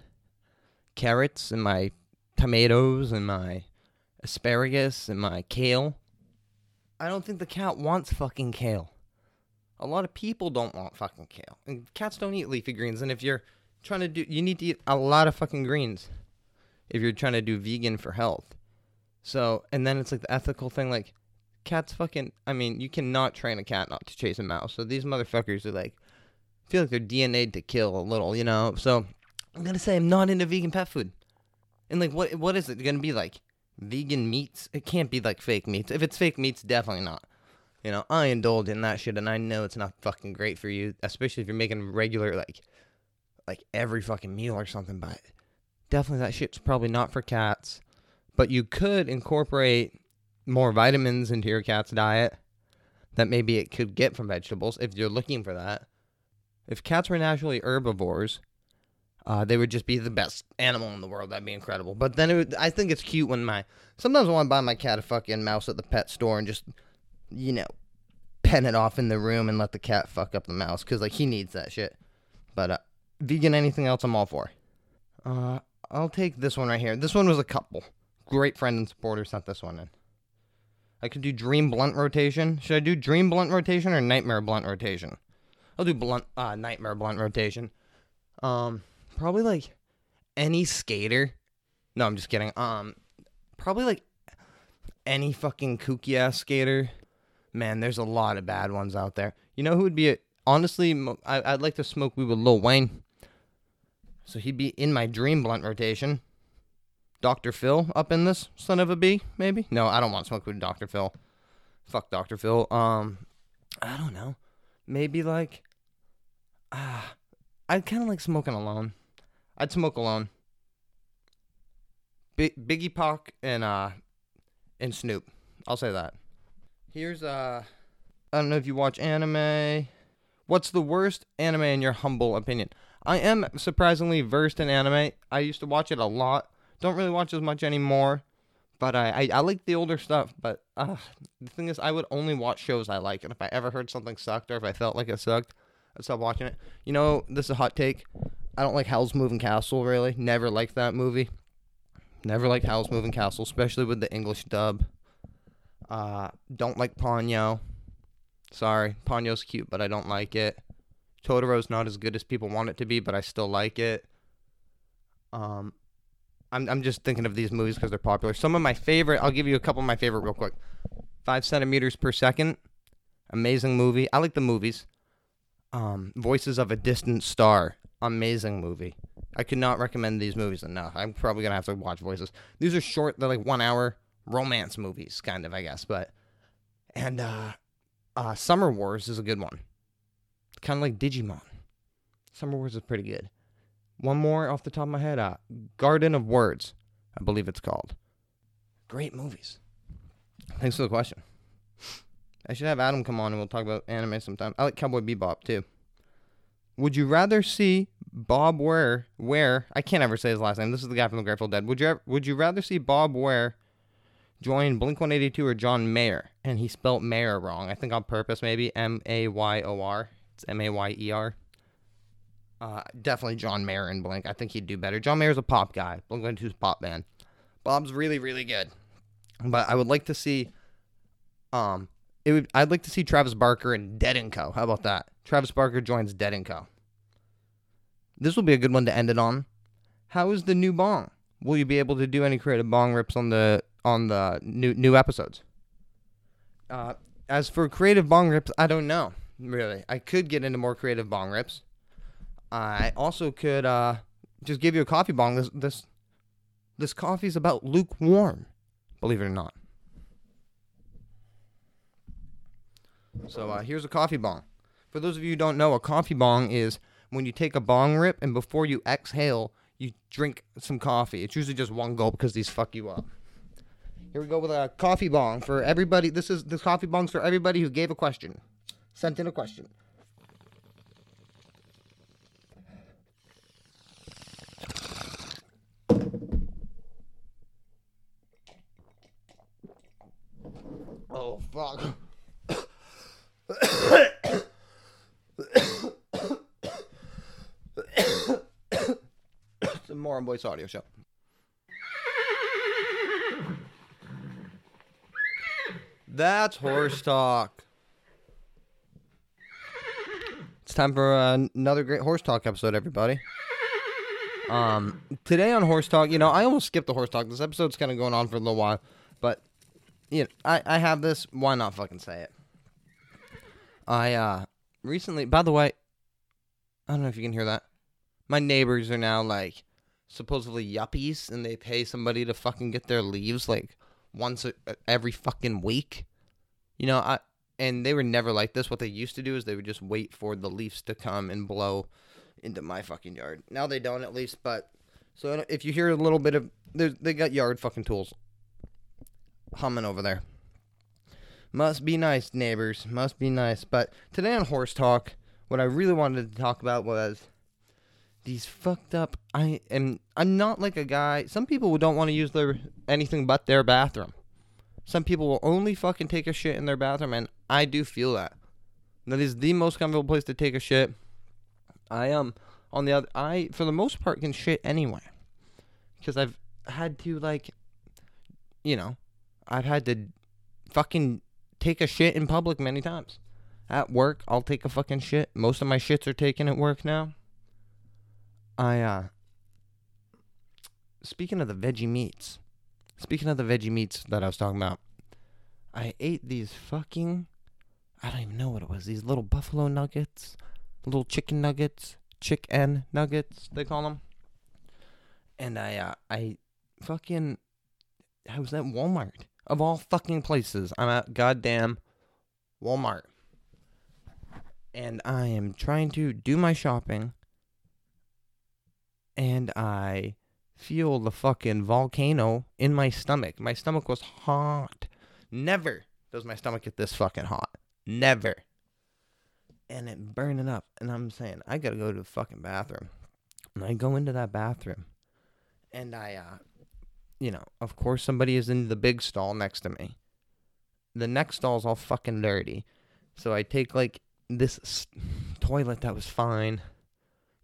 carrots and my tomatoes and my asparagus and my kale. I don't think the cat wants fucking kale. A lot of people don't want fucking kale. And cats don't eat leafy greens. And if you're trying to do... You need to eat a lot of fucking greens if you're trying to do vegan for health. So, and then it's like the ethical thing. Like, cats fucking... I mean, you cannot train a cat not to chase a mouse. So these motherfuckers are like, feel like they're D N A'd to kill a little, you know? So I'm going to say I'm not into vegan pet food. And, like, what what is it going to be like? Vegan meats? It can't be, like, fake meats. If it's fake meats, definitely not. You know, I indulge in that shit, and I know it's not fucking great for you, especially if you're making regular, like, like every fucking meal or something, but definitely that shit's probably not for cats. But you could incorporate more vitamins into your cat's diet that maybe it could get from vegetables if you're looking for that. If cats were naturally herbivores, uh, they would just be the best animal in the world. That'd be incredible. But then it would, I think it's cute when my... Sometimes I want to buy my cat a fucking mouse at the pet store and just, you know, pen it off in the room and let the cat fuck up the mouse. Because, like, he needs that shit. But uh, vegan anything else, I'm all for. Uh, I'll take this one right here. This one was a couple. Great friend and supporter sent this one in. I could do dream blunt rotation. Should I do dream blunt rotation or nightmare blunt rotation? I'll do blunt, uh, nightmare blunt rotation. Um, probably like any skater. No, I'm just kidding. Um, probably like any fucking kooky ass skater. Man, there's a lot of bad ones out there. You know who would be a, honestly, I, I'd like to smoke weed with Lil Wayne. So he'd be in my dream blunt rotation. Doctor Phil up in this son of a bee, maybe? No, I don't want smoke with Doctor Phil. Fuck Doctor Phil. Um, I don't know. Maybe like, ah, uh, I kind of like smoking alone. I'd smoke alone. B- Biggie Pac and uh, and Snoop. I'll say that. Here's uh, I don't know if you watch anime. What's the worst anime in your humble opinion? I am surprisingly versed in anime. I used to watch it a lot. Don't really watch as much anymore, but I, I, I like the older stuff, but uh, the thing is, I would only watch shows I like, and if I ever heard something sucked, or if I felt like it sucked, I'd stop watching it. You know, this is a hot take. I don't like Howl's Moving Castle, really. Never liked that movie. Never liked Howl's Moving Castle, especially with the English dub. Uh, don't like Ponyo. Sorry, Ponyo's cute, but I don't like it. Totoro's not as good as people want it to be, but I still like it. Um... I'm I'm just thinking of these movies because they're popular. Some of my favorite, I'll give you a couple of my favorite real quick. Five Centimeters Per Second, amazing movie. I like the movies. Um, Voices of a Distant Star, amazing movie. I could not recommend these movies enough. I'm probably going to have to watch Voices. These are short, they're like one hour romance movies, kind of, I guess. But And uh, uh, Summer Wars is a good one. Kind of like Digimon. Summer Wars is pretty good. One more off the top of my head, uh, Garden of Words, I believe it's called. Great movies. Thanks for the question. I should have Adam come on and we'll talk about anime sometime. I like Cowboy Bebop, too. Would you rather see Bob Ware, Ware, I can't ever say his last name, this is the guy from the Grateful Dead. Would you would you rather see Bob Ware join Blink one eighty-two or John Mayer? And he spelt Mayer wrong, I think on purpose maybe, M A Y O R, it's M A Y E R. Uh, definitely John Mayer in Blink. I think he'd do better. John Mayer's a pop guy. Blink one eighty-two's a pop band. Bob's really, really good. But I would like to see, um, it would. I'd like to see Travis Barker in Dead and Co. How about that? Travis Barker joins Dead and Co. This will be a good one to end it on. How is the new bong? Will you be able to do any creative bong rips on the on the new new episodes? Uh, as for creative bong rips, I don't know. Really, I could get into more creative bong rips. I also could uh, just give you a coffee bong. This this this coffee's about lukewarm, believe it or not. So uh, here's a coffee bong. For those of you who don't know, a coffee bong is when you take a bong rip and before you exhale, you drink some coffee. It's usually just one gulp because these fuck you up. Here we go with a coffee bong for everybody. This is this coffee bong's for everybody who gave a question, sent in a question. Oh, fuck. It's the More On Voice Audio Show. That's Horse Talk. It's time for uh, another great Horse Talk episode, everybody. Um, today on Horse Talk, you know, I almost skipped the Horse Talk. This episode's kind of going on for a little while, but... You know, I, I have this. Why not fucking say it? I uh recently, by the way, I don't know if you can hear that. My neighbors are now, like, supposedly yuppies, and they pay somebody to fucking get their leaves, like, once a, every fucking week. You know, I and they were never like this. What they used to do is they would just wait for the leaves to come and blow into my fucking yard. Now they don't, at least, but... So if you hear a little bit of... They got yard fucking tools humming over there. Must be nice, neighbors. Must be nice. But today on Horse Talk, what I really wanted to talk about was... These fucked up... I am... I'm not like a guy... Some people don't want to use their anything but their bathroom. Some people will only fucking take a shit in their bathroom, and I do feel that. That is the most comfortable place to take a shit. I am... Um, on the other... I, for the most part, can shit anyway. Because I've had to, like... You know... I've had to fucking take a shit in public many times. At work, I'll take a fucking shit. Most of my shits are taken at work now. I, uh, speaking of the veggie meats, speaking of the veggie meats that I was talking about, I ate these fucking, I don't even know what it was, these little buffalo nuggets, little chicken nuggets, chicken nuggets, they call them, and I, uh, I fucking, I was at Walmart, of all fucking places, I'm at goddamn Walmart, and I am trying to do my shopping. And I feel the fucking volcano in my stomach. My stomach was hot. Never does my stomach get this fucking hot. Never. And it burning up. And I'm saying, I gotta go to the fucking bathroom. And I go into that bathroom. And I, uh, you know, of course somebody is in the big stall next to me. The next stall's all fucking dirty. So I take, like, this st- toilet that was fine.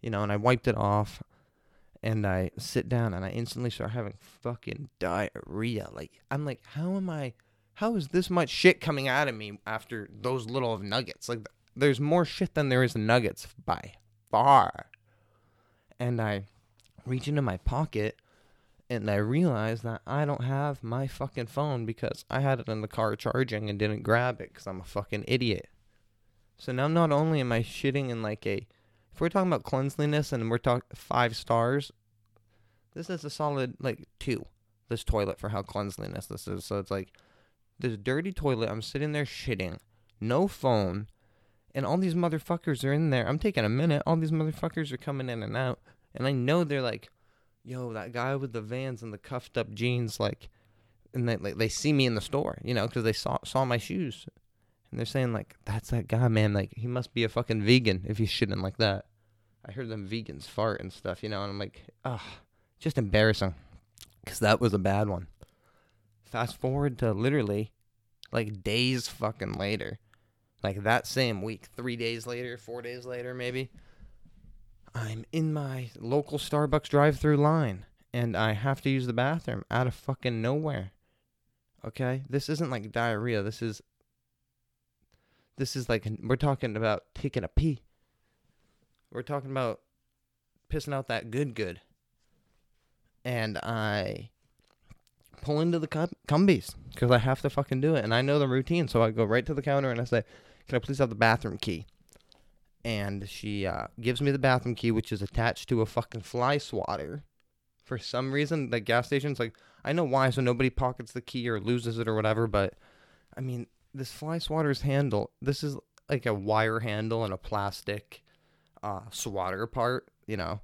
You know, and I wiped it off. And I sit down and I instantly start having fucking diarrhea. Like, I'm like, how am I, how is this much shit coming out of me after those little of nuggets? Like, there's more shit than there is nuggets by far. And I reach into my pocket and I realize that I don't have my fucking phone because I had it in the car charging and didn't grab it because I'm a fucking idiot. So now not only am I shitting in like a, if we're talking about cleanliness and we're talking five stars, this is a solid, like, two, this toilet, for how cleanliness this is. So it's like this dirty toilet. I'm sitting there shitting. No phone. And all these motherfuckers are in there. I'm taking a minute. All these motherfuckers are coming in and out. And I know they're like, yo, that guy with the Vans and the cuffed up jeans, like, and they, like, they see me in the store, you know, because they saw, saw my shoes. And they're saying, like, that's that guy, man. Like, he must be a fucking vegan if he's shitting like that. I heard them vegans fart and stuff, you know. And I'm like, ugh, just embarrassing. Because that was a bad one. Fast forward to literally, like, days fucking later. Like, that same week, three days later, four days later, maybe. I'm in my local Starbucks drive-thru line. And I have to use the bathroom out of fucking nowhere. Okay? This isn't, like, diarrhea. This is... This is like, we're talking about taking a pee. We're talking about pissing out that good good. And I pull into the cum- cumbies because I have to fucking do it. And I know the routine. So I go right to the counter and I say, can I please have the bathroom key? And she uh, gives me the bathroom key, which is attached to a fucking fly swatter. For some reason, the gas station's like, I know why. So nobody pockets the key or loses it or whatever. But I mean... This fly swatter's handle, this is like a wire handle and a plastic uh, swatter part, you know,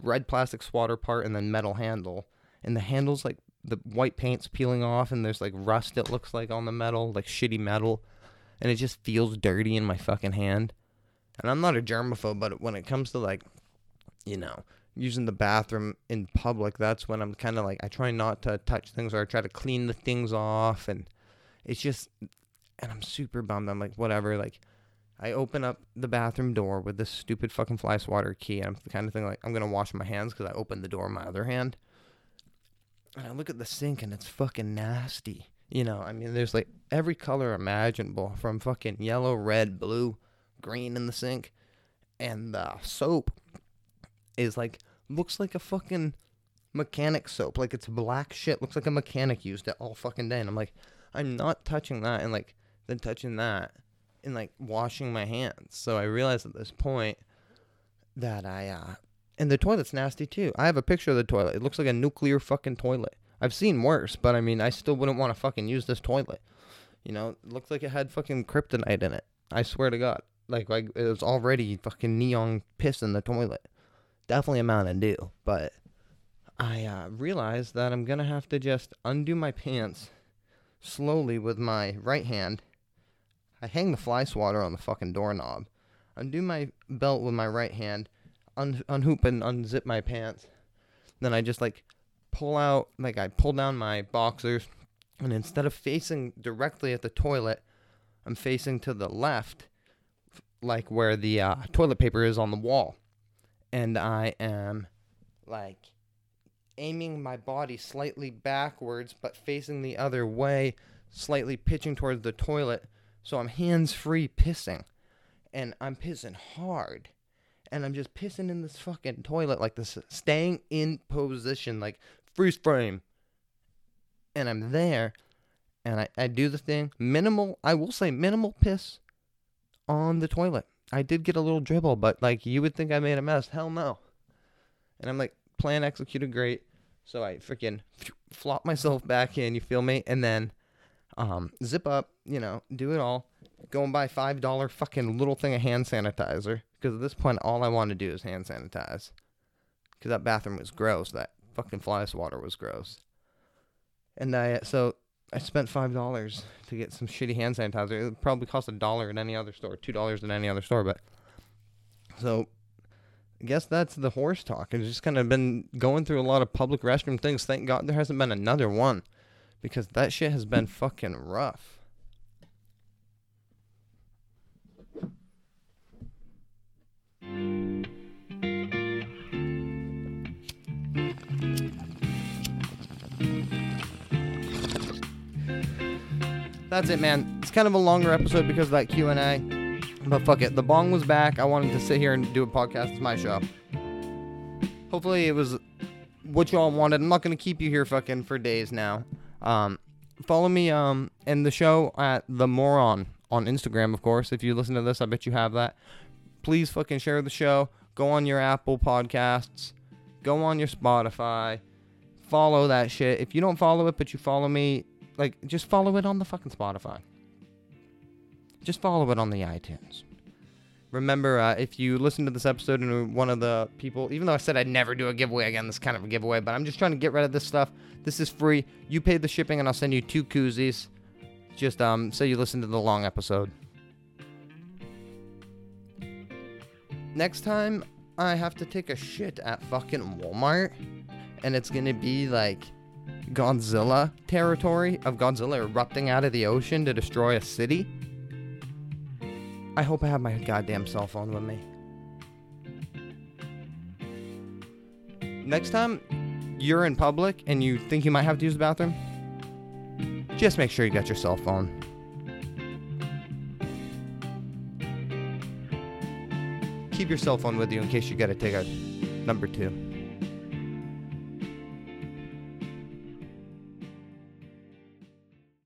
red plastic swatter part and then metal handle. And the handle's like the white paint's peeling off and there's like rust, it looks like, on the metal, like shitty metal. And it just feels dirty in my fucking hand. And I'm not a germaphobe, but when it comes to, like, you know, using the bathroom in public, that's when I'm kind of like, I try not to touch things or I try to clean the things off. And it's just... And I'm super bummed. I'm like, whatever. Like, I open up the bathroom door with this stupid fucking fly swatter key. And I'm the kind of thing like, I'm going to wash my hands because I opened the door with my other hand. And I look at the sink and it's fucking nasty. You know, I mean, there's like every color imaginable from fucking yellow, red, blue, green in the sink. And the soap is like, looks like a fucking mechanic soap. Like, it's black shit. Looks like a mechanic used it all fucking day. And I'm like, I'm not touching that. And like, than touching that and, like, washing my hands. So I realized at this point that I, uh, and the toilet's nasty too. I have a picture of the toilet. It looks like a nuclear fucking toilet. I've seen worse, but I mean, I still wouldn't want to fucking use this toilet. You know, it looked like it had fucking kryptonite in it. I swear to God. Like, like it was already fucking neon piss in the toilet. Definitely a Mountain Dew. But I uh, realized that I'm going to have to just undo my pants slowly with my right hand. I hang the fly swatter on the fucking doorknob. Undo my belt with my right hand. Un- unhoop and unzip my pants. Then I just, like, pull out, like, I pull down my boxers. And instead of facing directly at the toilet, I'm facing to the left, like where the uh, toilet paper is on the wall. And I am, like, aiming my body slightly backwards, but facing the other way, slightly pitching towards the toilet. So I'm hands-free pissing. And I'm pissing hard. And I'm just pissing in this fucking toilet, like this, staying in position, like freeze frame. And I'm there, and I, I do the thing. Minimal, I will say minimal piss on the toilet. I did get a little dribble, but, like, you would think I made a mess. Hell no. And I'm like, plan executed great. So I freaking flop myself back in, you feel me? And then um, zip up, you know, do it all. Go and buy five dollars fucking little thing of hand sanitizer. Because at this point, all I want to do is hand sanitize. Because that bathroom was gross. That fucking fly swatter was gross. And I, so I spent five dollars to get some shitty hand sanitizer. It would probably cost a dollar in any other store, two dollars in any other store. But so I guess that's the horse talk. I've just kind of been going through a lot of public restroom things. Thank God there hasn't been another one because that shit has been fucking rough. That's it, man. It's kind of a longer episode because of that Q and A. But fuck it. The bong was back. I wanted to sit here and do a podcast. It's my show. Hopefully it was what y'all wanted. I'm not going to keep you here fucking for days now. Um, follow me um, and the show at The More On on Instagram, of course. If you listen to this, I bet you have that. Please fucking share the show. Go on your Apple Podcasts. Go on your Spotify. Follow that shit. If you don't follow it, but you follow me, like, just follow it on the fucking Spotify. Just follow it on the iTunes. Remember, uh, if you listen to this episode and you're one of the people, even though I said I'd never do a giveaway again, this is kind of a giveaway, but I'm just trying to get rid of this stuff. This is free. You pay the shipping, and I'll send you two koozies. Just um, say you listen to the long episode. Next time, I have to take a shit at fucking Walmart, and it's going to be like Godzilla territory of Godzilla erupting out of the ocean to destroy a city. I hope I have my goddamn cell phone with me. Next time you're in public and you think you might have to use the bathroom, just make sure you got your cell phone. Keep your cell phone with you in case you gotta take a number two.